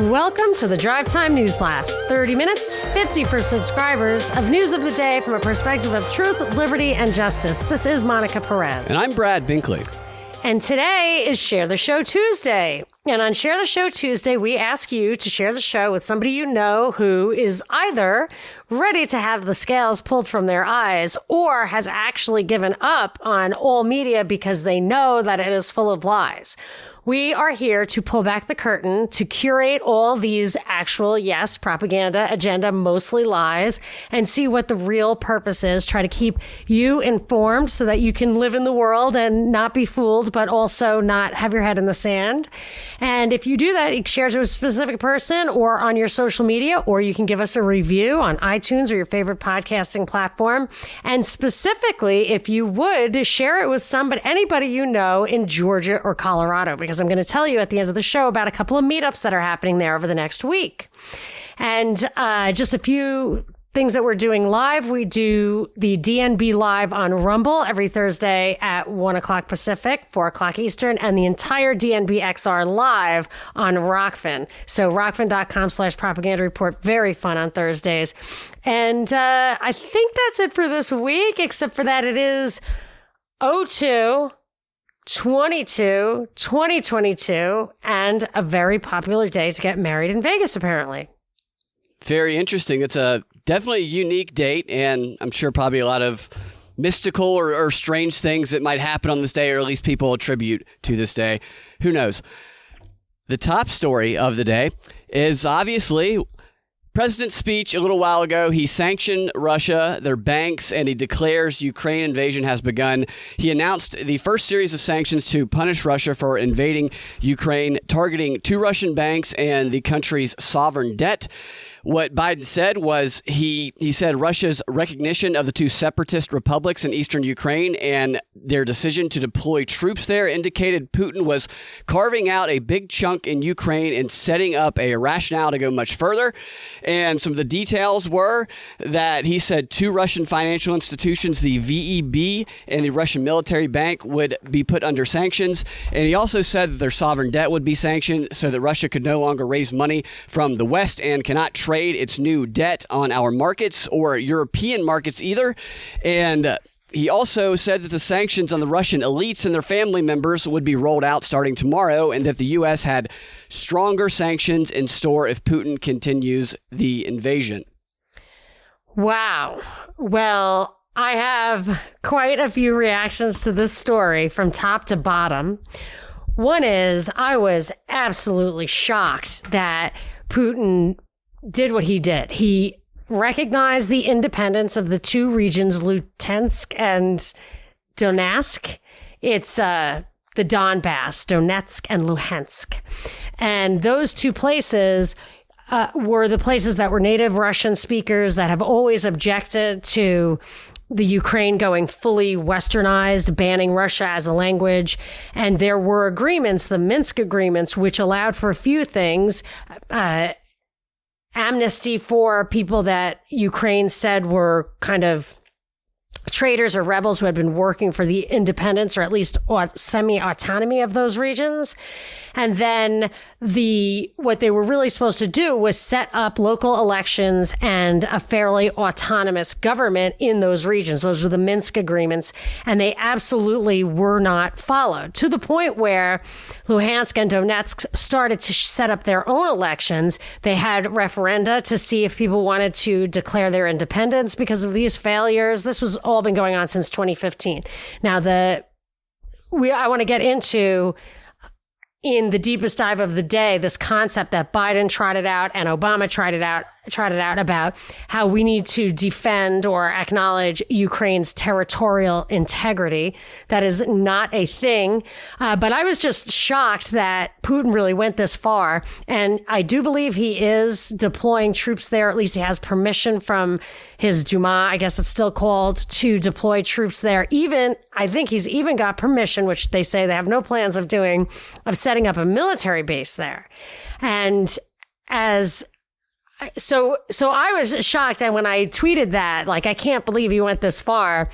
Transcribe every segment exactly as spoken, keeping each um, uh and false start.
Welcome to the Drive Time News Blast. thirty minutes, fifty for subscribers of news of the day from a perspective of truth, liberty, and justice. This is Monica Perez. And I'm Brad Binkley. And today is Share the Show Tuesday. And on Share the Show Tuesday, we ask you to share the show with somebody you know who is either ready to have the scales pulled from their eyes or has actually given up on all media because they know that it is full of lies. We are here to pull back the curtain, to curate all these actual, yes, propaganda, agenda, mostly lies, and see what the real purpose is. Try to keep you informed so that you can live in the world and not be fooled, but also not have your head in the sand. And if you do that, it shares it with a specific person or on your social media, or you can give us a review on iTunes or your favorite podcasting platform. And specifically, if you would, share it with somebody, anybody you know in Georgia or Colorado, because I'm going to tell you at the end of the show about a couple of meetups that are happening there over the next week. And uh, just a few things that we're doing live. We do the D N B live on Rumble every Thursday at one o'clock Pacific, four o'clock Eastern, and the entire D N B X R live on Rockfin. So rockfin dot com slash propaganda report. Very fun on Thursdays. And uh, I think that's it for this week, except for that it is oh two twenty-two twenty twenty-two and a very popular day to get married in Vegas, apparently. Very interesting. It's a definitely a unique date, and I'm sure probably a lot of mystical or, or strange things that might happen on this day, or at least people attribute to this day. Who knows? The top story of the day is obviously President's speech a little while ago. He sanctioned Russia, their banks, and he declares Ukraine invasion has begun. He announced the first series of sanctions to punish Russia for invading Ukraine, targeting two Russian banks and the country's sovereign debt. What Biden said was he, he said Russia's recognition of the two separatist republics in eastern Ukraine and their decision to deploy troops there indicated Putin was carving out a big chunk in Ukraine and setting up a rationale to go much further. And some of the details were that he said two Russian financial institutions, the V E B and the Russian military bank, would be put under sanctions. And he also said that their sovereign debt would be sanctioned so that Russia could no longer raise money from the West and cannot trade its new debt on our markets or European markets either. And uh, he also said that the sanctions on the Russian elites and their family members would be rolled out starting tomorrow, and that the U S had stronger sanctions in store if Putin continues the invasion. Wow. Well, I have quite a few reactions to this story from top to bottom. One is I was absolutely shocked that Putin did what he did. He recognized the independence of the two regions, Luhansk and Donetsk. It's uh, the Donbass, Donetsk and Luhansk. And those two places uh, were the places that were native Russian speakers that have always objected to the Ukraine going fully westernized, banning Russia as a language. And there were agreements, the Minsk agreements, which allowed for a few things, uh, amnesty for people that Ukraine said were kind of traitors or rebels who had been working for the independence or at least semi-autonomy of those regions. And then the what they were really supposed to do was set up local elections and a fairly autonomous government in those regions. Those were the Minsk agreements, and they absolutely were not followed, to the point where Luhansk and Donetsk started to set up their own elections. They had referenda to see if people wanted to declare their independence because of these failures. This was all all been going on since twenty fifteen. Now, the we I want to get into in the deepest dive of the day this concept that Biden trotted out and Obama tried it out trotted out about how we need to defend or acknowledge Ukraine's territorial integrity. That is not a thing. Uh, but I was just shocked that Putin really went this far. And I do believe he is deploying troops there. At least he has permission from his Duma, I guess it's still called, to deploy troops there. Even, I think he's even got permission, which they say they have no plans of doing, of setting up a military base there. And as So so I was shocked. And when I tweeted that, like, I can't believe you went this far.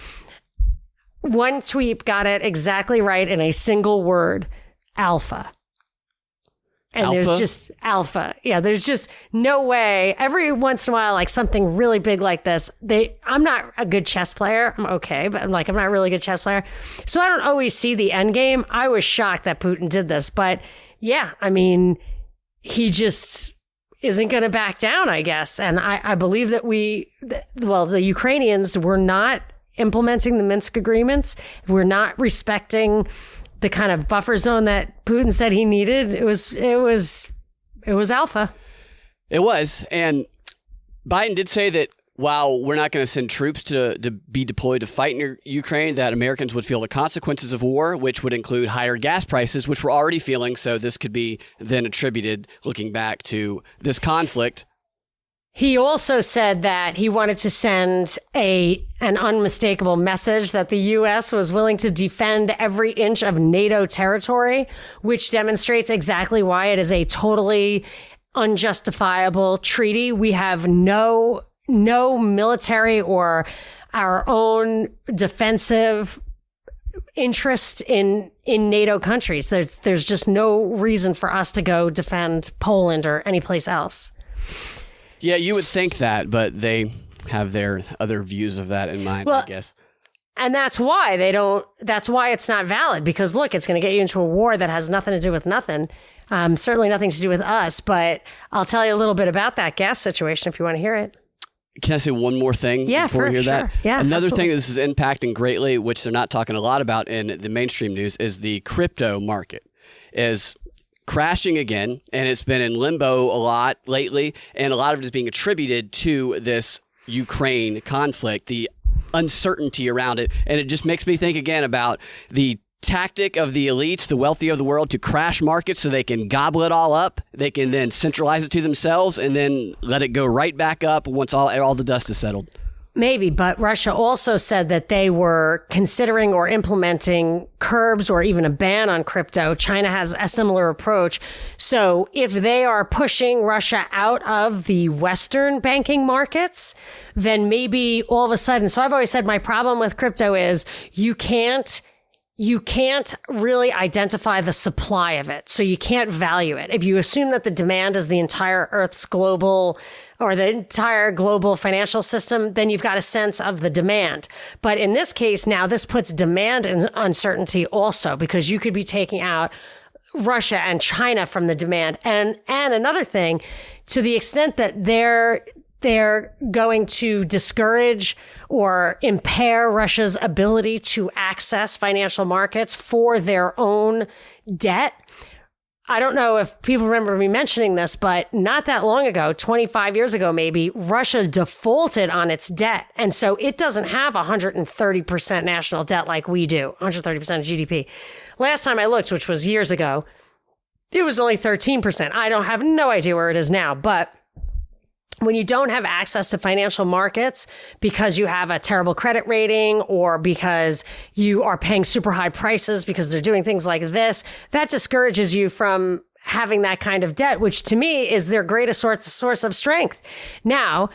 One tweet got it exactly right in a single word: alpha. And alpha? There's just alpha. Yeah, there's just no way. Every once in a while, like something really big like this, they I'm not a good chess player. I'm okay, but I'm like, I'm not a really good chess player. So I don't always see the end game. I was shocked that Putin did this. But yeah, I mean, he just isn't going to back down, I guess. And I, I believe that we, well, the Ukrainians were not implementing the Minsk agreements. We're not respecting the kind of buffer zone that Putin said he needed. It was, it was, it was alpha. It was. And Biden did say that while we're not going to send troops to, to be deployed to fight in Ukraine, that Americans would feel the consequences of war, which would include higher gas prices, which we're already feeling. So this could be then attributed, looking back to this conflict. He also said that he wanted to send a an unmistakable message that the U S was willing to defend every inch of NATO territory, which demonstrates exactly why it is a totally unjustifiable treaty. We have no no military or our own defensive interest in in NATO countries. There's there's just no reason for us to go defend Poland or any place else. Yeah, you would think that, but they have their other views of that in mind, well, I guess. And that's why they don't, that's why it's not valid, because look, it's going to get you into a war that has nothing to do with nothing. Um, certainly nothing to do with us, but I'll tell you a little bit about that gas situation if you want to hear it. Can I say one more thing yeah, before we hear sure. that? Yeah, Another absolutely. thing that this is impacting greatly, which they're not talking a lot about in the mainstream news, is the crypto market. Is crashing again, and it's been in limbo a lot lately, and a lot of it is being attributed to this Ukraine conflict, the uncertainty around it. And it just makes me think again about the tactic of the elites, the wealthy of the world, to crash markets so they can gobble it all up. They can then centralize it to themselves and then let it go right back up once all, all the dust is settled. Maybe, but Russia also said that they were considering or implementing curbs or even a ban on crypto. China has a similar approach. So if they are pushing Russia out of the Western banking markets, then maybe all of a sudden. So I've always said my problem with crypto is you can't You can't really identify the supply of it, so you can't value it. If you assume that the demand is the entire Earth's global or the entire global financial system, then you've got a sense of the demand. But in this case, now this puts demand in uncertainty also, because you could be taking out Russia and China from the demand. And and another thing, to the extent that they're They're going to discourage or impair Russia's ability to access financial markets for their own debt. I don't know if people remember me mentioning this, but not that long ago, twenty-five years ago, maybe, Russia defaulted on its debt. And so it doesn't have one hundred thirty percent national debt like we do, one hundred thirty percent of G D P. Last time I looked, which was years ago, it was only thirteen percent. I don't have no idea where it is now, but when you don't have access to financial markets because you have a terrible credit rating or because you are paying super high prices because they're doing things like this, that discourages you from having that kind of debt, which to me is their greatest source, source of strength. Now,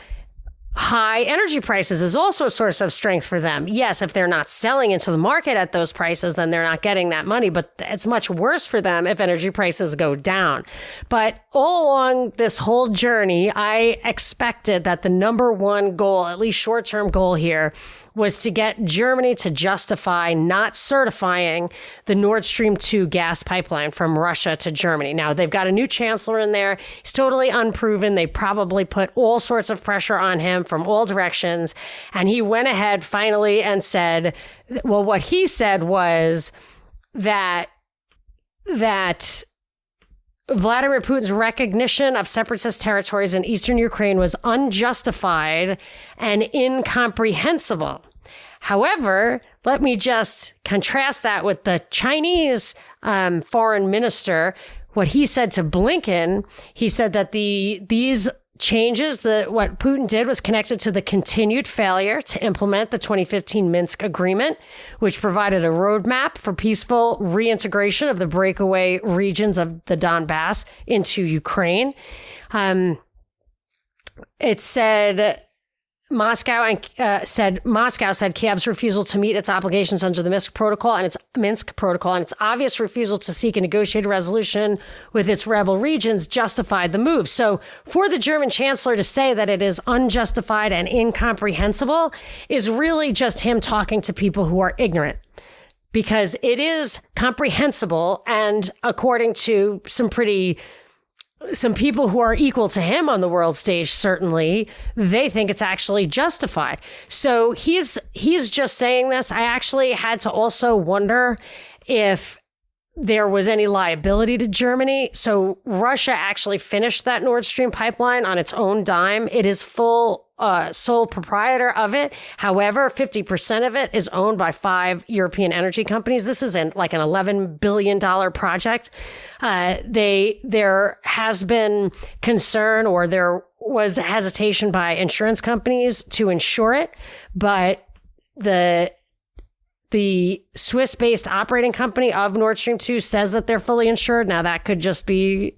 high energy prices is also a source of strength for them. Yes, if they're not selling into the market at those prices, then they're not getting that money, but it's much worse for them if energy prices go down. But all along this whole journey, I expected that the number one goal, at least short-term goal here, was to get Germany to justify not certifying the Nord Stream two gas pipeline from Russia to Germany. Now, they've got a new chancellor in there. He's totally unproven. They probably put all sorts of pressure on him from all directions. And he went ahead finally and said, well, what he said was that that Vladimir Putin's recognition of separatist territories in eastern Ukraine was unjustified and incomprehensible. However, let me just contrast that with the Chinese um, foreign minister. What he said to Blinken, he said that the these changes that what Putin did was connected to the continued failure to implement the twenty fifteen Minsk agreement, which provided a roadmap for peaceful reintegration of the breakaway regions of the Donbass into Ukraine. Um, it said Moscow and uh, said Moscow said Kiev's refusal to meet its obligations under the Minsk Protocol and its Minsk Protocol and its obvious refusal to seek a negotiated resolution with its rebel regions justified the move. So for the German chancellor to say that it is unjustified and incomprehensible is really just him talking to people who are ignorant, because it is comprehensible. And according to some pretty Some people who are equal to him on the world stage, certainly, they think it's actually justified. So he's he's just saying this. I actually had to also wonder if there was any liability to Germany. So Russia actually finished that Nord Stream pipeline on its own dime. It is full uh, sole proprietor of it. However, fifty percent of it is owned by five European energy companies. This is in, like an eleven billion dollars project. Uh, they there has been concern, or there was hesitation by insurance companies to insure it, but the The Swiss-based operating company of Nord Stream two says that they're fully insured. Now, that could just be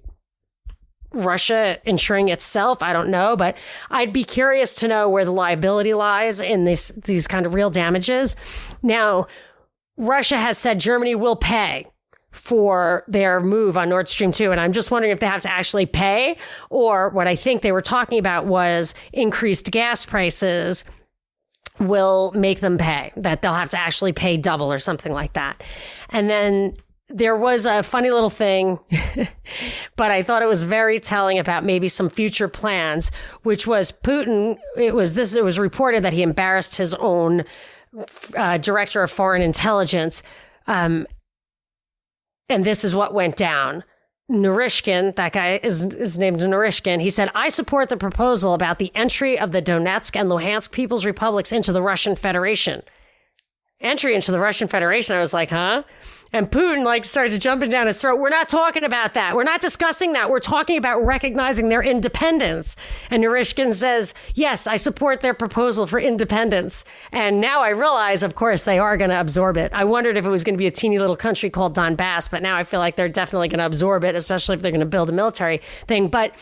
Russia insuring itself. I don't know, but I'd be curious to know where the liability lies in this, these kind of real damages. Now, Russia has said Germany will pay for their move on Nord Stream two. And I'm just wondering if they have to actually pay, or what I think they were talking about was increased gas prices will make them pay, that they'll have to actually pay double or something like that. And then there was a funny little thing, but I thought it was very telling about maybe some future plans, which was Putin. It was this, it was reported that he embarrassed his own uh, director of foreign intelligence. Um, and this is what went down. Naryshkin, that guy is, is named Naryshkin, he said, "I support the proposal about the entry of the Donetsk and Luhansk People's Republics into the Russian Federation." Entry into the Russian Federation, I was like, huh? And Putin like starts jumping down his throat. "We're not talking about that. We're not discussing that. We're talking about recognizing their independence." And Naryshkin says, "Yes, I support their proposal for independence." And now I realize, of course, they are going to absorb it. I wondered if it was going to be a teeny little country called Donbass, but now I feel like they're definitely going to absorb it, especially if they're going to build a military thing. But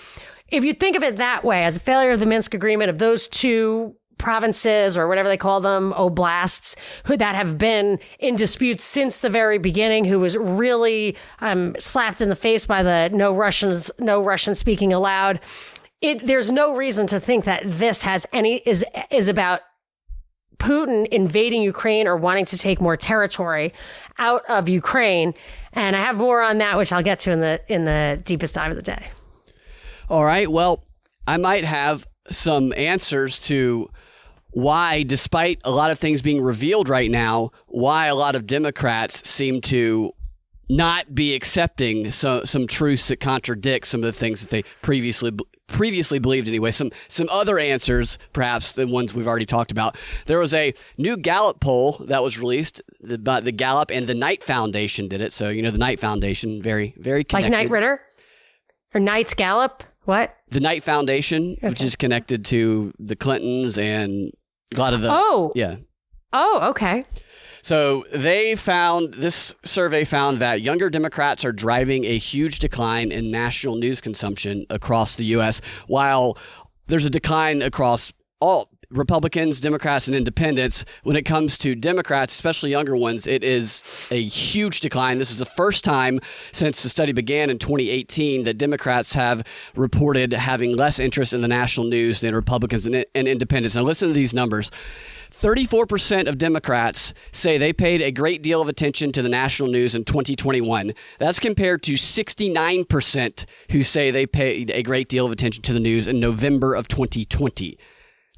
if you think of it that way, as a failure of the Minsk agreement, of those two provinces or whatever they call them, oblasts, who that have been in dispute since the very beginning, who was really um, slapped in the face by the no Russians, no Russian speaking allowed. It, there's no reason to think that this has any is is about Putin invading Ukraine or wanting to take more territory out of Ukraine. And I have more on that, which I'll get to in the in the deepest dive of the day. All right. Well, I might have some answers to why, despite a lot of things being revealed right now, why a lot of Democrats seem to not be accepting so, some truths that contradict some of the things that they previously previously believed anyway. Some some other answers, perhaps, than ones we've already talked about. There was a new Gallup poll that was released. The, the Gallup and the Knight Foundation did it. So, you know, the Knight Foundation, very, very connected. Like Knight Ritter? Or Knight's Gallup? What? The Knight Foundation, okay, which is connected to the Clintons and a lot of the... Oh. Yeah. Oh, okay. So they found, this survey found that younger Democrats are driving a huge decline in national news consumption across the U S, while there's a decline across all Republicans, Democrats, and Independents. When it comes to Democrats, especially younger ones, it is a huge decline. This is the first time since the study began in twenty eighteen that Democrats have reported having less interest in the national news than Republicans and, and Independents. Now, listen to these numbers. thirty-four percent of Democrats say they paid a great deal of attention to the national news in twenty twenty-one. That's compared to sixty-nine percent who say they paid a great deal of attention to the news in November of twenty twenty.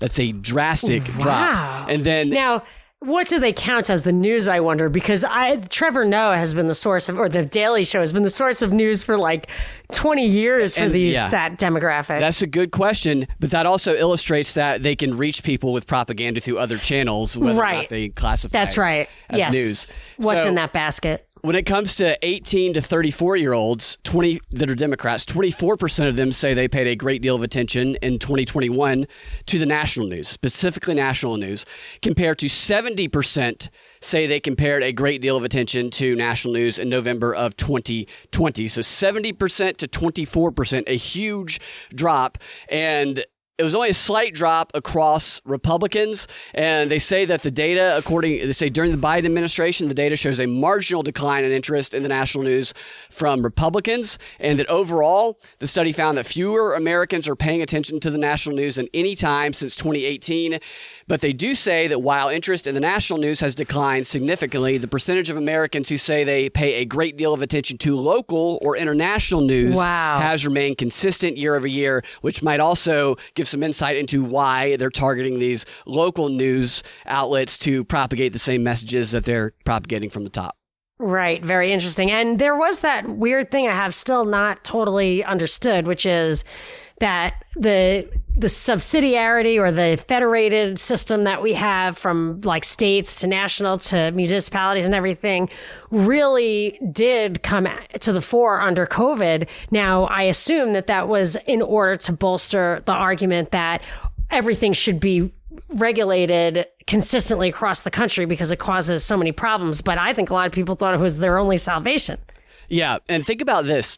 That's a drastic wow. drop. And then now, what do they count as the news, I wonder? Because I Trevor Noah has been the source of, or the Daily Show has been the source of news for like twenty years for and, these yeah. that demographic. That's a good question. But that also illustrates that they can reach people with propaganda through other channels, whether right. or not they classify that's right. it as yes. news. What's so, in that basket? When it comes to eighteen to thirty-four-year-olds twenty that are Democrats, twenty-four percent of them say they paid a great deal of attention in twenty twenty-one to the national news, specifically national news, compared to seventy percent say they compared a great deal of attention to national news in November of twenty twenty. So seventy percent to twenty-four percent, a huge drop. And It was only a slight drop across Republicans, and they say that the data, according, they say during the Biden administration, the data shows a marginal decline in interest in the national news from Republicans, and that overall, the study found that fewer Americans are paying attention to the national news than any time since twenty eighteen. But they do say that while interest in the national news has declined significantly, the percentage of Americans who say they pay a great deal of attention to local or international news wow. has remained consistent year over year, which might also give some insight into why they're targeting these local news outlets to propagate the same messages that they're propagating from the top. Right. Very interesting. And there was that weird thing I have still not totally understood, which is that the the subsidiarity or the federated system that we have from like states to national to municipalities and everything really did come to the fore under COVID. Now, I assume that that was in order to bolster the argument that everything should be regulated consistently across the country because it causes so many problems. But I think a lot of people thought it was their only salvation. Yeah. And think about this.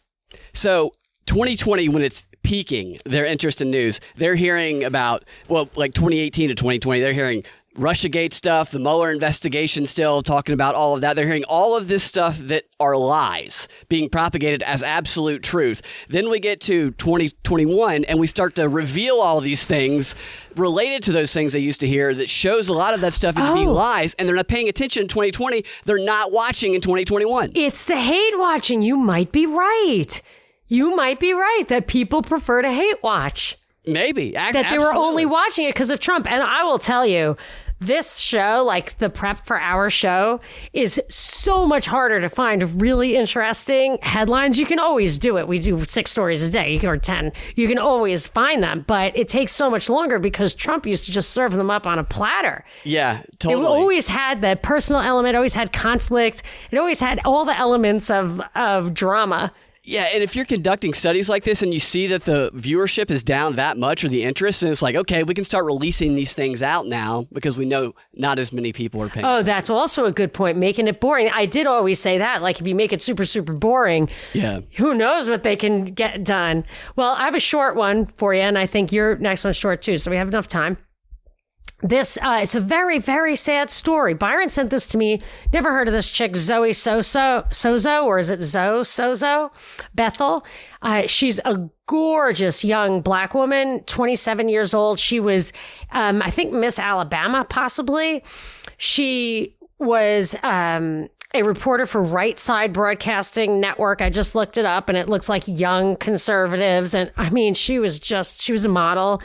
So twenty twenty, when it's peaking their interest in news, they're hearing about, well, like twenty eighteen to twenty twenty, they're hearing Russiagate stuff, the Mueller investigation, still talking about all of that. They're hearing all of this stuff that are lies being propagated as absolute truth. Then we get to twenty twenty-one and we start to reveal all of these things related to those things they used to hear that shows a lot of that stuff oh. being lies, and they're not paying attention in twenty twenty. They're not watching in twenty twenty-one. It's the hate watching. You might be right. You might be right that people prefer to hate watch. Maybe. A- that they absolutely. were only watching it because of Trump. And I will tell you, this show, like the Prep for Our show, is so much harder to find really interesting headlines. You can always do it. We do six stories a day or ten. You can always find them, but it takes so much longer because Trump used to just serve them up on a platter. Yeah, totally. It always had that personal element, always had conflict. It always had all the elements of, of drama. Yeah, and if you're conducting studies like this and you see that the viewership is down that much or the interest, and it's like, okay, we can start releasing these things out now because we know not as many people are paying attention. Oh, that's also a good point, making it boring. I did always say that, like if you make it super, super boring, yeah, who knows what they can get done. Well, I have a short one for you, and I think your next one's short too, so we have enough time. This, uh, it's a very, very sad story. Byron sent this to me. Never heard of this chick, Zoe Sozo, Sozo, or is it Zoe Sozo Bethel? Uh, she's a gorgeous young black woman, twenty-seven years old. She was, um, I think, Miss Alabama, possibly. She was um, a reporter for Right Side Broadcasting Network. I just looked it up, and it looks like young conservatives. And I mean, she was just, she was a model.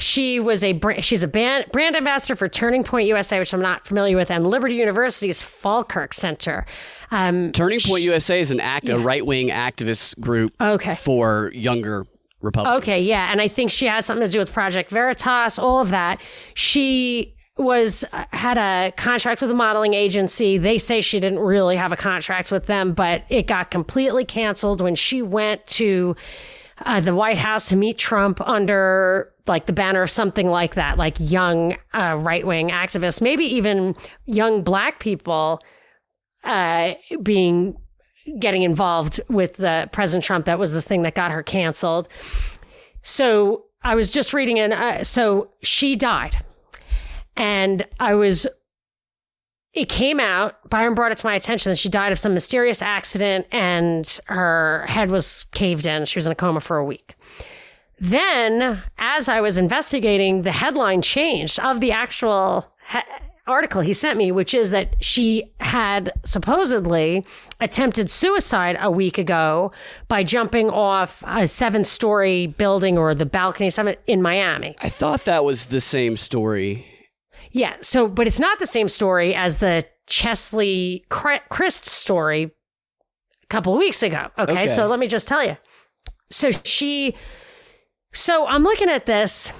She was a she's a brand, brand ambassador for Turning Point U S A, which I'm not familiar with, and Liberty University's Falkirk Center. Um, Turning Point she, U S A is an act yeah. a right wing activist group okay. for younger Republicans. Okay, yeah, and I think she had something to do with Project Veritas, all of that. She was had a contract with a modeling agency. They say she didn't really have a contract with them, but it got completely canceled when she went to uh, the White House to meet Trump under like the banner of something like that, like young uh, right-wing activists, maybe even young black people uh, being getting involved with the President Trump. That was the thing that got her canceled. So I was just reading, and uh, so she died, and I was. It came out. Byron brought it to my attention that she died of some mysterious accident, and her head was caved in. She was in a coma for a week. Then, as I was investigating, the headline changed of the actual he- article he sent me, which is that she had supposedly attempted suicide a week ago by jumping off a seven-story building or the balcony summit in Miami. I thought that was the same story. Yeah, so, but it's not the same story as the Chesley Crist story a couple of weeks ago. Okay, okay. So let me just tell you. So she... So I'm looking at this,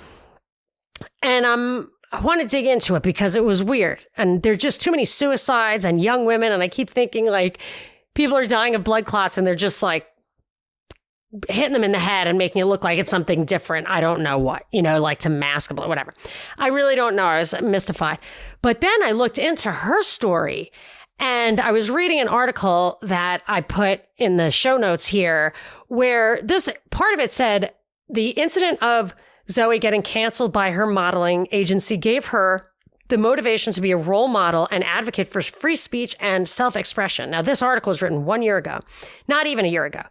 and I'm, I want to dig into it because it was weird. And there are just too many suicides and young women. And I keep thinking, like, people are dying of blood clots, and they're just, like, hitting them in the head and making it look like it's something different. I don't know what, you know, like to mask a blood, whatever. I really don't know. I was mystified. But then I looked into her story, and I was reading an article that I put in the show notes here where this part of it said, the incident of Zoe getting canceled by her modeling agency gave her the motivation to be a role model and advocate for free speech and self-expression. Now, this article was written one year ago, not even a year ago.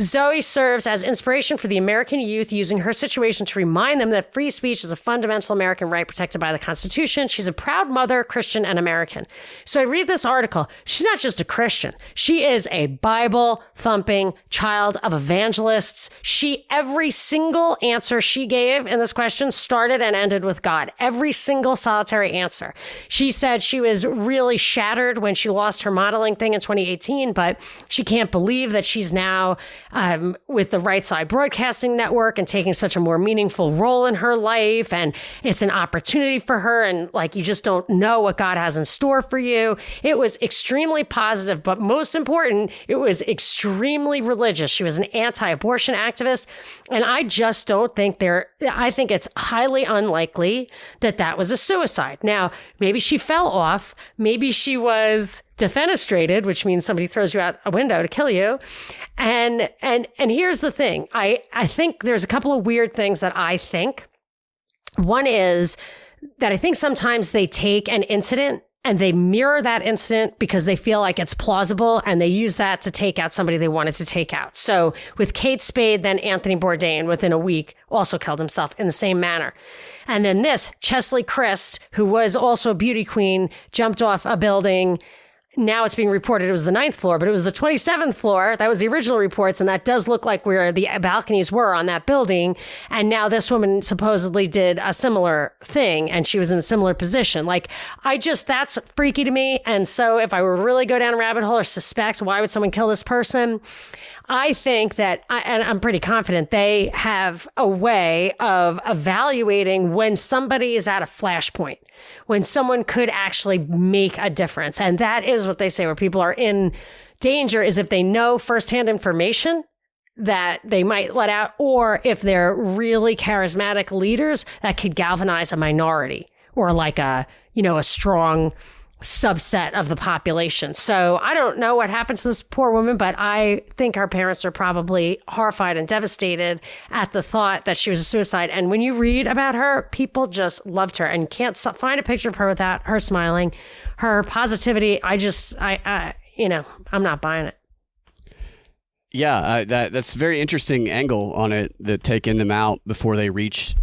Zoe serves as inspiration for the American youth, using her situation to remind them that free speech is a fundamental American right protected by the Constitution. She's a proud mother, Christian, and American. So I read this article. She's not just a Christian. She is a Bible-thumping child of evangelists. She, every single answer she gave in this question started and ended with God. Every single solitary answer. Answer. She said she was really shattered when she lost her modeling thing in twenty eighteen, but she can't believe that she's now um, with the Right Side Broadcasting Network and taking such a more meaningful role in her life. And it's an opportunity for her. And like, you just don't know what God has in store for you. It was extremely positive, but most important, it was extremely religious. She was an anti-abortion activist. And I just don't think there, I think it's highly unlikely that that was a suicide. Now, Now, maybe she fell off. Maybe she was defenestrated, which means somebody throws you out a window to kill you. And and and here's the thing. I, I think there's a couple of weird things that I think. One is that I think sometimes they take an incident and they mirror that incident because they feel like it's plausible, and they use that to take out somebody they wanted to take out. So with Kate Spade, then Anthony Bourdain within a week also killed himself in the same manner. And then this, Chesley Crist, who was also a beauty queen, jumped off a building. Now it's being reported it was the ninth floor, but it was the twenty-seventh floor. That was the original reports. And that does look like where the balconies were on that building. And now this woman supposedly did a similar thing, and she was in a similar position. Like, I just, that's freaky to me. And so if I were really go down a rabbit hole or suspect, why would someone kill this person? I think that, I, and I'm pretty confident they have a way of evaluating when somebody is at a flashpoint, when someone could actually make a difference. And that is what they say, where people are in danger, is if they know firsthand information that they might let out, or if they're really charismatic leaders that could galvanize a minority or like a, you know, a strong subset of the population. So I don't know what happened to this poor woman, but I think her parents are probably horrified and devastated at the thought that she was a suicide. And when you read about her, people just loved her, and can't find a picture of her without her smiling. Her positivity, I just, I, I you know, I'm not buying it. Yeah, uh, that that's a very interesting angle on it, that taking them out before they reach,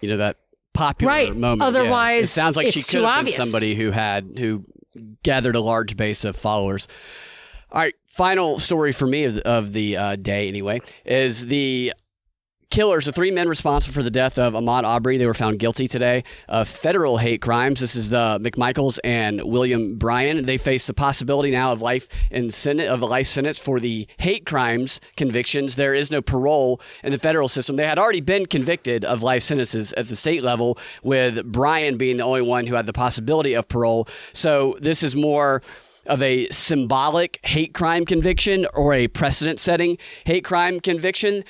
you know, that popular right. moment. Otherwise, yeah. It sounds like she could have been somebody who had who gathered a large base of followers. All right, final story for me of, of the uh, day, anyway, is the killers, the three men responsible for the death of Ahmaud Arbery. They were found guilty today of federal hate crimes. This is the McMichaels and William Bryan. They face the possibility now of life in Senate of a life sentence for the hate crimes convictions. There is no parole in the federal system. They had already been convicted of life sentences at the state level, with Bryan being the only one who had the possibility of parole. So this is more of a symbolic hate crime conviction, or a precedent-setting hate crime conviction.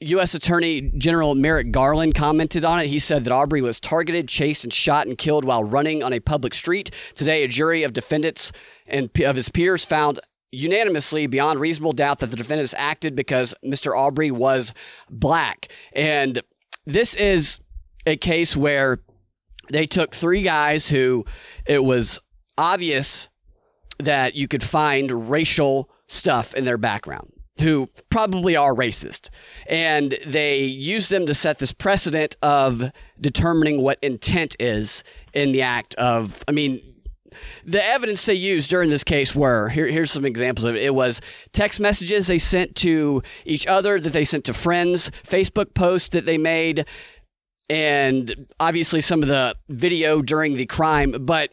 U S. Attorney General Merrick Garland commented on it. He said that Arbery was targeted, chased, and shot and killed while running on a public street. Today, a jury of defendants and of his peers found unanimously beyond reasonable doubt that the defendants acted because Mister Arbery was black. And this is a case where they took three guys who it was obvious that you could find racial stuff in their background, who probably are racist. And they use them to set this precedent of determining what intent is in the act of, I mean, the evidence they used during this case were, here, here's some examples of it. It was text messages they sent to each other, that they sent to friends, Facebook posts that they made, and obviously some of the video during the crime, but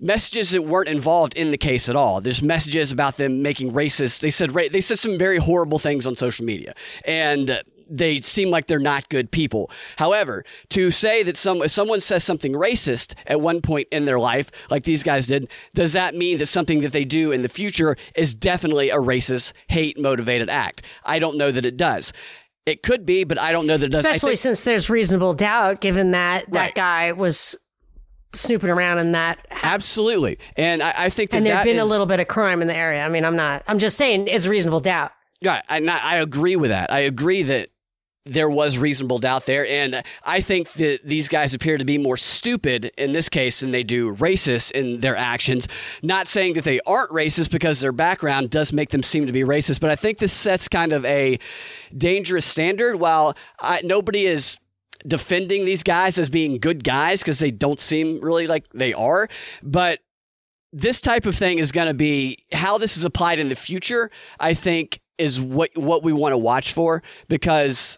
messages that weren't involved in the case at all. There's messages about them making racist. They said they said some very horrible things on social media, and they seem like they're not good people. However, to say that some if someone says something racist at one point in their life, like these guys did, does that mean that something that they do in the future is definitely a racist, hate-motivated act? I don't know that it does. It could be, but I don't know that it does. Especially think, since there's reasonable doubt, given that that right. guy was snooping around in that house. Absolutely. And I, I think that And there's been is, a little bit of crime in the area. I mean, I'm not, I'm just saying it's reasonable doubt. Yeah, I, I agree with that. I agree that there was reasonable doubt there. And I think that these guys appear to be more stupid in this case than they do racist in their actions. Not saying that they aren't racist, because their background does make them seem to be racist. But I think this sets kind of a dangerous standard. While I, nobody is defending these guys as being good guys, because they don't seem really like they are. But this type of thing is going to be how this is applied in the future, I think, is what what we want to watch for, because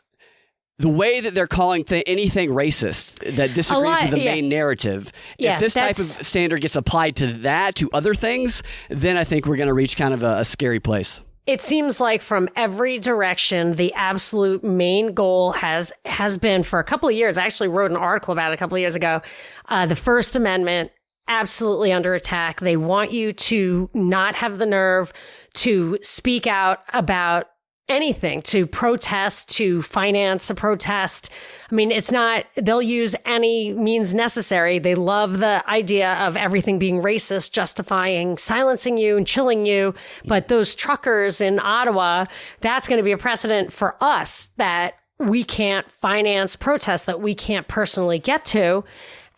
the way that they're calling th- anything racist that disagrees lot, with the yeah. main narrative, yeah, if this type of standard gets applied to that, to other things, then I think we're going to reach kind of a, a scary place. It seems like from every direction, the absolute main goal has has been for a couple of years. I actually wrote an article about it a couple of years ago. Uh, the First Amendment, absolutely under attack. They want you to not have the nerve to speak out about anything, to protest, to finance a protest. I mean, it's not, they'll use any means necessary. They love the idea of everything being racist, justifying silencing you and chilling you. But those truckers in Ottawa, that's going to be a precedent for us, that we can't finance protests that we can't personally get to.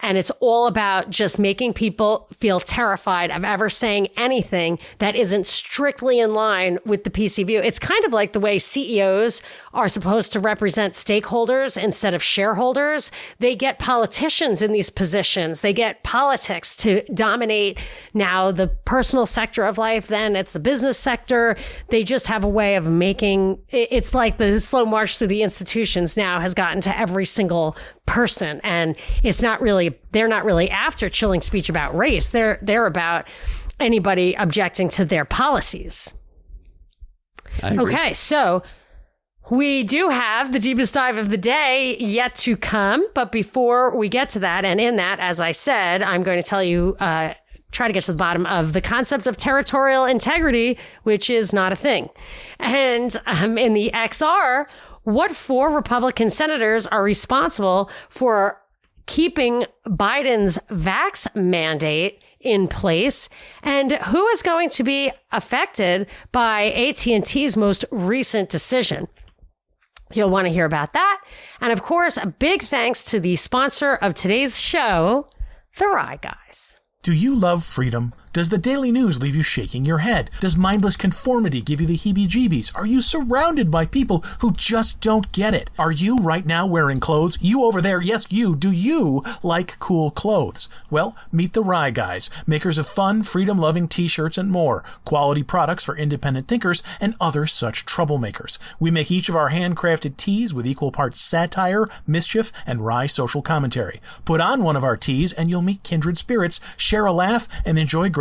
And it's all about just making people feel terrified of ever saying anything that isn't strictly in line with the P C view. It's kind of like the way C E Os are supposed to represent stakeholders instead of shareholders. They get politicians in these positions. They get politics to dominate now the personal sector of life. Then it's the business sector. They just have a way of making, it's like the slow march through the institutions now has gotten to every single person. And it's not really, they're not really after chilling speech about race. They're, they're about anybody objecting to their policies. Okay, so we do have the deepest dive of the day yet to come. But before we get to that, and in that, as I said, I'm going to tell you, uh, try to get to the bottom of the concept of territorial integrity, which is not a thing. And um, in the X R, what four Republican senators are responsible for keeping Biden's vax mandate in place, and who is going to be affected by A T and T's most recent decision? You'll want to hear about that. And of course, a big thanks to the sponsor of today's show, the Rye Guys. Do you love freedom? Does the daily news leave you shaking your head? Does mindless conformity give you the heebie-jeebies? Are you surrounded by people who just don't get it? Are you right now wearing clothes? You over there, yes, you. Do you like cool clothes? Well, meet the Rye Guys, makers of fun, freedom-loving t-shirts and more, quality products for independent thinkers and other such troublemakers. We make each of our handcrafted tees with equal parts satire, mischief, and wry social commentary. Put on one of our tees and you'll meet kindred spirits, share a laugh, and enjoy great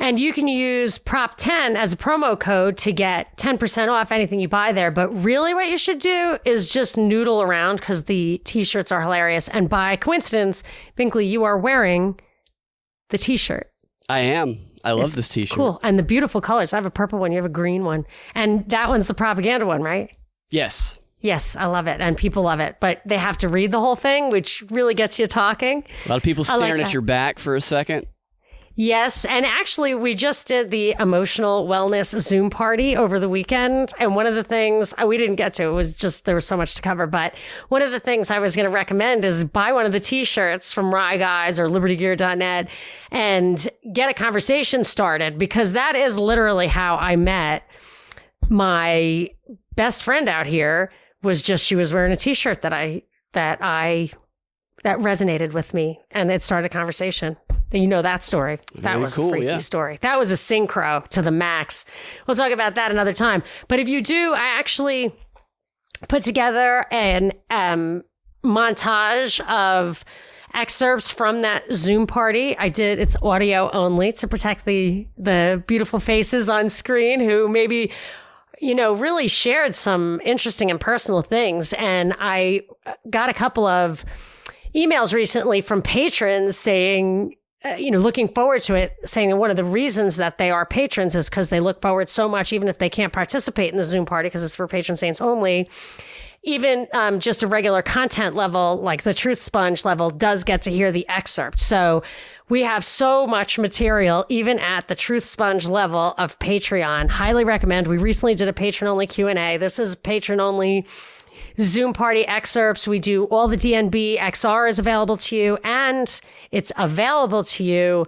And you can use Prop ten as a promo code to get ten percent off anything you buy there. But really what you should do is just noodle around, because the t-shirts are hilarious. And by coincidence, Binkley, you are wearing the t-shirt. I am. I love it's this t-shirt. Cool. And the beautiful colors. I have a purple one. You have a green one. And that one's the propaganda one, right? Yes. Yes, I love it. And people love it. But they have to read the whole thing, which really gets you talking. A lot of people staring like at your back for a second. Yes. And actually, we just did the emotional wellness Zoom party over the weekend. And one of the things we didn't get to, it was just there was so much to cover. But one of the things I was going to recommend is buy one of the T-shirts from Rye Guys or liberty gear dot net and get a conversation started, because that is literally how I met my best friend out here. Was just she was wearing a T-shirt that I that I that resonated with me, and it started a conversation. You know that story. That Very was cool, a freaky yeah. story. That was a synchro to the max. We'll talk about that another time. But if you do, I actually put together an um, montage of excerpts from that Zoom party. I did. It's audio only to protect the the beautiful faces on screen who maybe, you know, really shared some interesting and personal things. And I got a couple of emails recently from patrons saying, uh, you know, looking forward to it, saying that one of the reasons that they are patrons is because they look forward so much, even if they can't participate in the Zoom party, because it's for patron saints only. Even um, just a regular content level, like the Truth Sponge level, does get to hear the excerpt. So we have so much material, even at the Truth Sponge level of Patreon. Highly recommend. We recently did a patron-only Q and A. This is patron-only Zoom party excerpts. We do all the D N B. X R is available to you, and it's available to you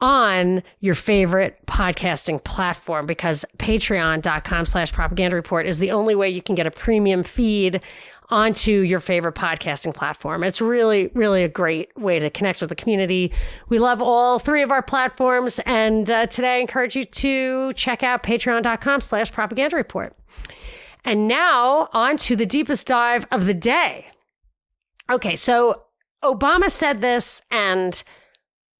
on your favorite podcasting platform, because patreon dot com slash propaganda report is the only way you can get a premium feed onto your favorite podcasting platform. It's really, really a great way to connect with the community. We love all three of our platforms. And uh, today I encourage you to check out patreon dot com slash propaganda report. And now on to the deepest dive of the day. Okay, so Obama said this, and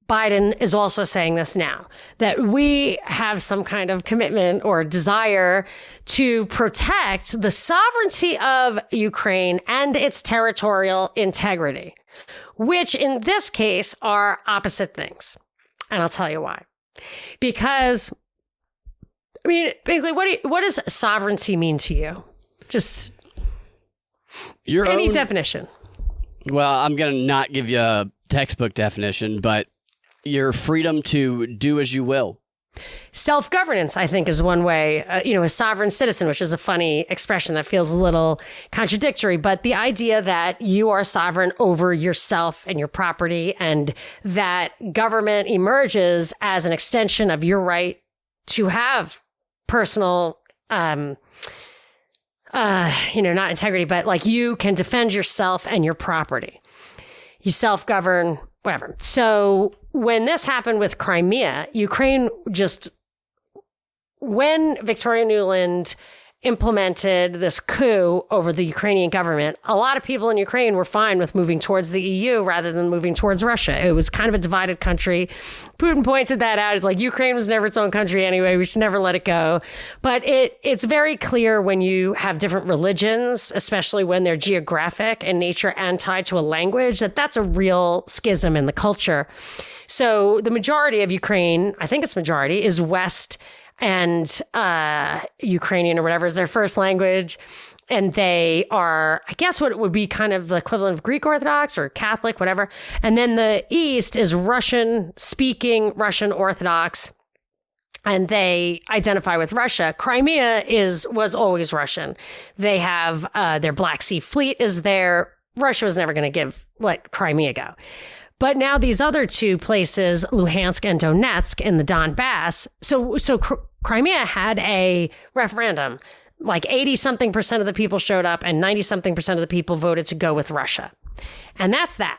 Biden is also saying this now, that we have some kind of commitment or desire to protect the sovereignty of Ukraine and its territorial integrity, which in this case are opposite things. And I'll tell you why. Because, I mean, Binkley, what do you, what does sovereignty mean to you? Just your any own definition. Well, I'm going to not give you a textbook definition, but your freedom to do as you will. Self-governance, I think, is one way, uh, you know, a sovereign citizen, which is a funny expression that feels a little contradictory. But the idea that you are sovereign over yourself and your property, and that government emerges as an extension of your right to have personal, um, uh, you know, not integrity, but like you can defend yourself and your property. You self-govern, whatever. So when this happened with Crimea, Ukraine just, when Victoria Nuland implemented this coup over the Ukrainian government, a lot of people in Ukraine were fine with moving towards the E U rather than moving towards Russia. It was kind of a divided country. Putin pointed that out. It's like, Ukraine was never its own country anyway. We should never let it go. But it it's very clear when you have different religions, especially when they're geographic in nature and tied to a language, that that's a real schism in the culture. So the majority of Ukraine, I think it's majority, is West and uh, Ukrainian or whatever is their first language. And they are, I guess, what would be kind of the equivalent of Greek Orthodox or Catholic, whatever. And then the East is Russian speaking, Russian Orthodox. And they identify with Russia. Crimea is was always Russian. They have uh, their Black Sea Fleet is there. Russia was never going to give let Crimea go. But now these other two places, Luhansk and Donetsk in the Donbass, so so Crimea had a referendum. Like eighty something percent of the people showed up and ninety something percent of the people voted to go with Russia. And that's that.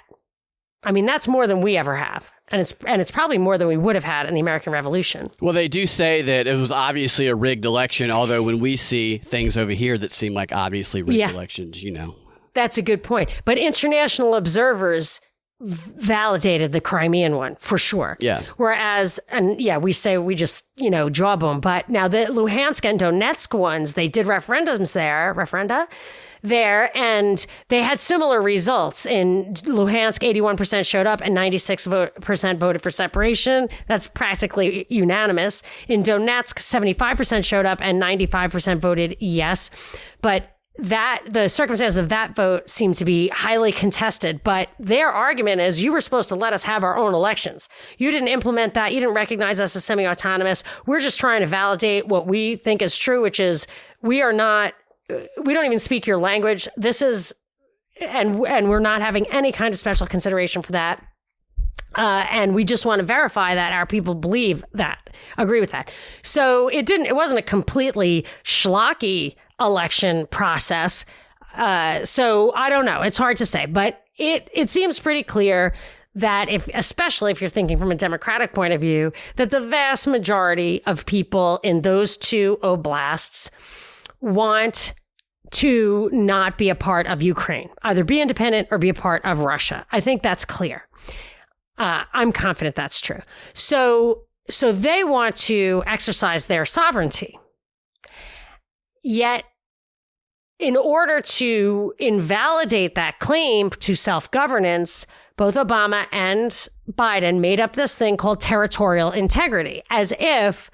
I mean, that's more than we ever have. And it's and it's probably more than we would have had in the American Revolution. Well, they do say that it was obviously a rigged election, although when we see things over here that seem like obviously rigged yeah. elections, you know. That's a good point. But international observers validated the Crimean one for sure. Yeah. Whereas, and yeah, we say we just, you know, jawbone. But now the Luhansk and Donetsk ones, they did referendums there, referenda there, and they had similar results. In Luhansk, eighty-one percent showed up and ninety-six percent voted for separation. That's practically unanimous. In Donetsk, seventy-five percent showed up and ninety-five percent voted yes. But that the circumstances of that vote seem to be highly contested, but their argument is you were supposed to let us have our own elections. You didn't implement that. You didn't recognize us as semi-autonomous. We're just trying to validate what we think is true, which is we are not, we don't even speak your language. This is, and, and we're not having any kind of special consideration for that. Uh, and we just want to verify that our people believe that, agree with that. So it didn't, it wasn't a completely schlocky election process. Uh, so I don't know. It's hard to say, but it, it seems pretty clear that if, especially if you're thinking from a democratic point of view, that the vast majority of people in those two oblasts want to not be a part of Ukraine, either be independent or be a part of Russia. I think that's clear. Uh, I'm confident that's true. So, so they want to exercise their sovereignty. Yet in order to invalidate that claim to self-governance, both Obama and Biden made up this thing called territorial integrity, as if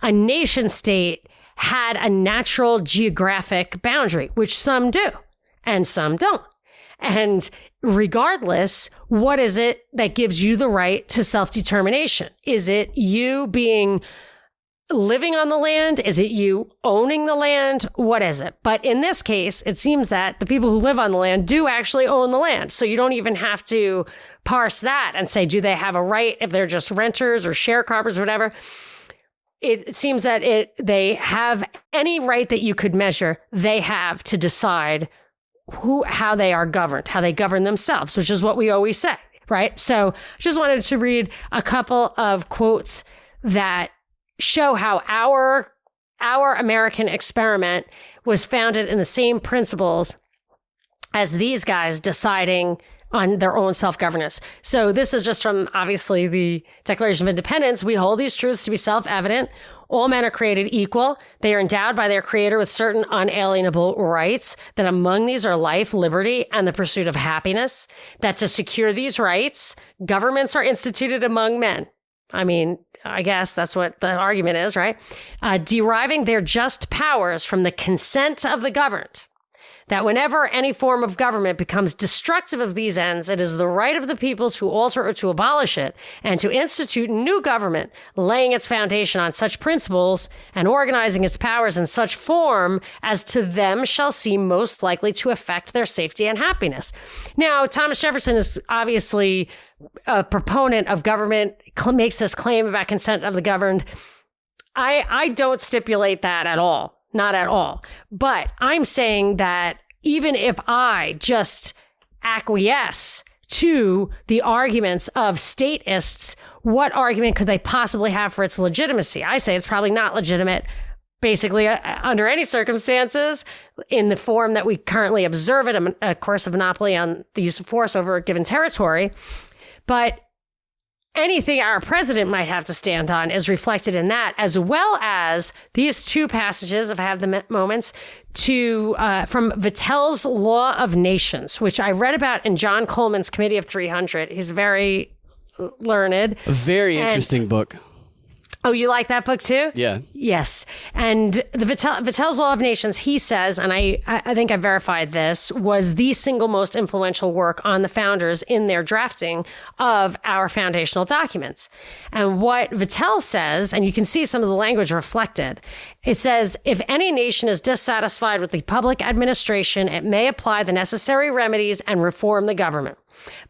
a nation state had a natural geographic boundary, which some do and some don't. And regardless, what is it that gives you the right to self-determination? Is it you being living on the land? Is it you owning the land? What is it? But in this case, it seems that the people who live on the land do actually own the land. So you don't even have to parse that and say, do they have a right if they're just renters or sharecroppers or whatever? It seems that it they have any right that you could measure, they have to decide who, how they are governed, how they govern themselves, which is what we always say, right? So I just wanted to read a couple of quotes that show how our our American experiment was founded in the same principles as these guys deciding on their own self-governance. So this is just from, obviously, the Declaration of Independence. We hold these truths to be self-evident. All men are created equal. They are endowed by their creator with certain unalienable rights, that among these are life, liberty, and the pursuit of happiness, that to secure these rights, governments are instituted among men. I mean, I guess that's what the argument is, right? Uh, deriving their just powers from the consent of the governed, that whenever any form of government becomes destructive of these ends, it is the right of the people to alter or to abolish it, and to institute new government, laying its foundation on such principles and organizing its powers in such form as to them shall seem most likely to affect their safety and happiness. Now, Thomas Jefferson is obviously a proponent of government, makes this claim about consent of the governed. I, I don't stipulate that at all. Not at all. But I'm saying that even if I just acquiesce to the arguments of statists, what argument could they possibly have for its legitimacy? I say it's probably not legitimate, basically, uh, under any circumstances, in the form that we currently observe it, a, a course of monopoly on the use of force over a given territory. But anything our president might have to stand on is reflected in that, as well as these two passages, if I have the moments, to uh, from Vattel's Law of Nations, which I read about in John Coleman's Committee of three hundred. He's very learned. A very interesting and, book. Oh, you like that book too? Yeah. Yes. And the Vattel, Vattel's Law of Nations, he says, and I, I think I verified this, was the single most influential work on the founders in their drafting of our foundational documents. And what Vattel says, and you can see some of the language reflected, it says, if any nation is dissatisfied with the public administration, it may apply the necessary remedies and reform the government.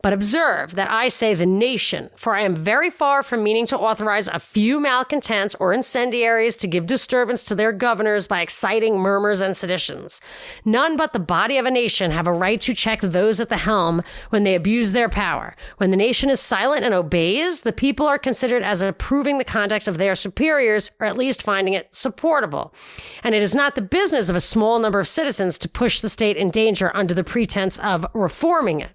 But observe that I say the nation, for I am very far from meaning to authorize a few malcontents or incendiaries to give disturbance to their governors by exciting murmurs and seditions. None but the body of a nation have a right to check those at the helm when they abuse their power. When the nation is silent and obeys, the people are considered as approving the conduct of their superiors, or at least finding it supportable. And it is not the business of a small number of citizens to push the state in danger under the pretense of reforming it.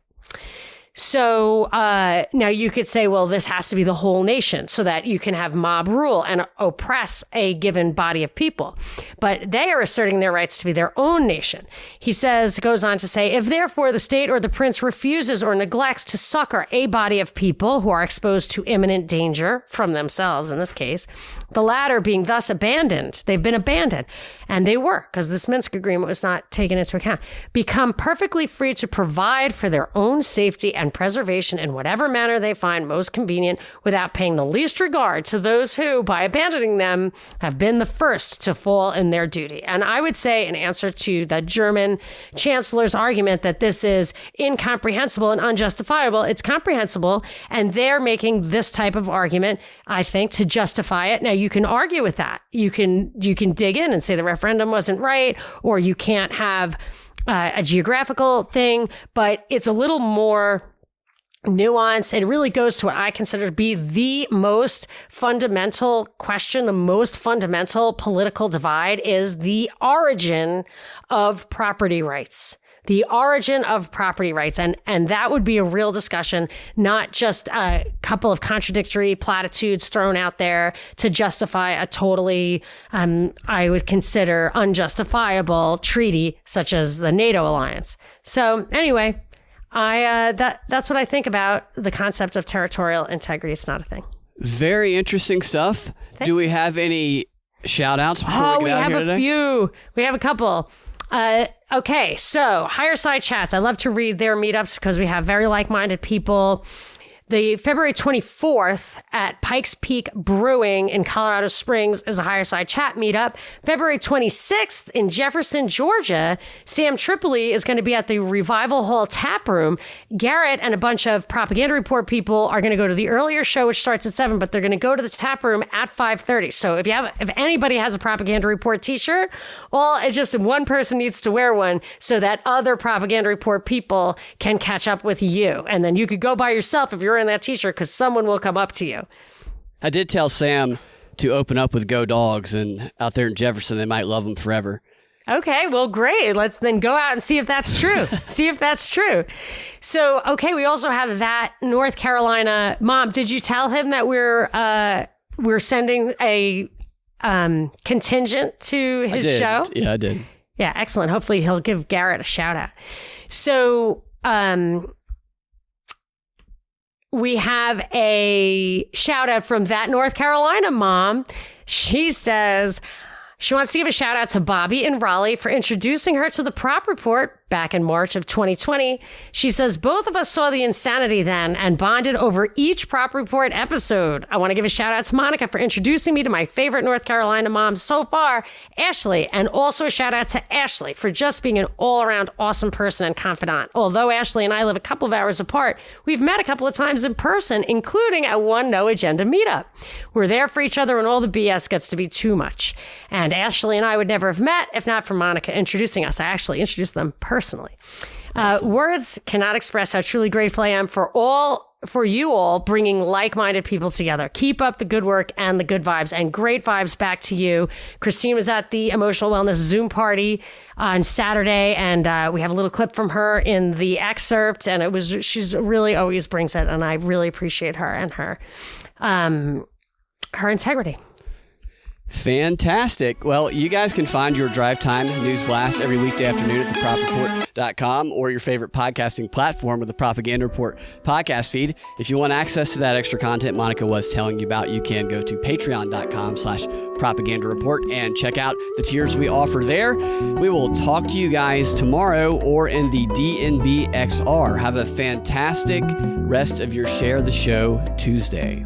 So uh, now you could say, well, this has to be the whole nation so that you can have mob rule and oppress a given body of people. But they are asserting their rights to be their own nation. He says, goes on to say, if therefore the state or the prince refuses or neglects to succor a body of people who are exposed to imminent danger from themselves, in this case, the latter being thus abandoned, they've been abandoned, and they were, because this Minsk agreement was not taken into account, become perfectly free to provide for their own safety and and preservation in whatever manner they find most convenient, without paying the least regard to those who, by abandoning them, have been the first to fall in their duty. And I would say, in answer to the German chancellor's argument that this is incomprehensible and unjustifiable, it's comprehensible, and they're making this type of argument, I think, to justify it. Now, you can argue with that. You can you can dig in and say the referendum wasn't right, or you can't have uh, a geographical thing, but it's a little more nuance. It really goes to what I consider to be the most fundamental question, the most fundamental political divide, is the origin of property rights. the origin of property rights. And, and that would be a real discussion, not just a couple of contradictory platitudes thrown out there to justify a totally, um, I would consider unjustifiable treaty such as the NATO alliance. So anyway, I, uh, that, that's what I think about the concept of territorial integrity. It's not a thing. Very interesting stuff. Thanks. Do we have any shout outs before oh, we get we out have here today? A few. We have a couple. Uh, okay, so Higher Side Chats. I love to read their meetups because we have very like-minded people. The February twenty-fourth at Pikes Peak Brewing in Colorado Springs is a Higher Side Chat meetup. February twenty-sixth in Jefferson, Georgia, Sam Tripoli is going to be at the Revival Hall Tap Room. Garrett and a bunch of Propaganda Report people are going to go to the earlier show, which starts at seven, but they're going to go to the tap room at five thirty. So if you have, if anybody has a Propaganda Report t-shirt, well, it's just one person needs to wear one so that other Propaganda Report people can catch up with you. And then you could go by yourself if you're in that t-shirt because someone will come up to you. I did tell Sam to open up with Go Dogs, and out there in Jefferson they might love them forever. Okay, well, great. Let's then go out and see if that's true. see if that's true. So, okay, we also have that North Carolina mom. Did you tell him that we're uh, we're sending a um, contingent to his show? Yeah, I did. Yeah, excellent. Hopefully he'll give Garrett a shout out. So, um, we have a shout out from that North Carolina mom. She says she wants to give a shout out to Bobby in Raleigh for introducing her to the Prop Report back in March of twenty twenty. She says, both of us saw the insanity then and bonded over each Prop Report episode. I want to give a shout out to Monica for introducing me to my favorite North Carolina mom so far, Ashley, and also a shout out to Ashley for just being an all-around awesome person and confidant. Although Ashley and I live a couple of hours apart, we've met a couple of times in person, including at one No Agenda meetup. We're there for each other when all the B S gets to be too much. And Ashley and I would never have met if not for Monica introducing us. I actually introduced them personally. Personally, uh, words cannot express how truly grateful I am for all, for you all bringing like-minded people together. Keep up the good work and the good vibes, and great vibes back to you. Christine was at the Emotional Wellness Zoom party on Saturday, and uh, we have a little clip from her in the excerpt, and it was, she's really always brings it, and I really appreciate her and her, um, her integrity. Fantastic. Well, you guys can find your Drive Time News Blast every weekday afternoon at the prop report dot com or your favorite podcasting platform with the Propaganda Report podcast feed. If you want access to that extra content Monica was telling you about, you can go to patreon dot com slash propaganda report and check out the tiers we offer there. We will talk to you guys tomorrow or in the D N B X R. Have a fantastic rest of your Share the Show Tuesday.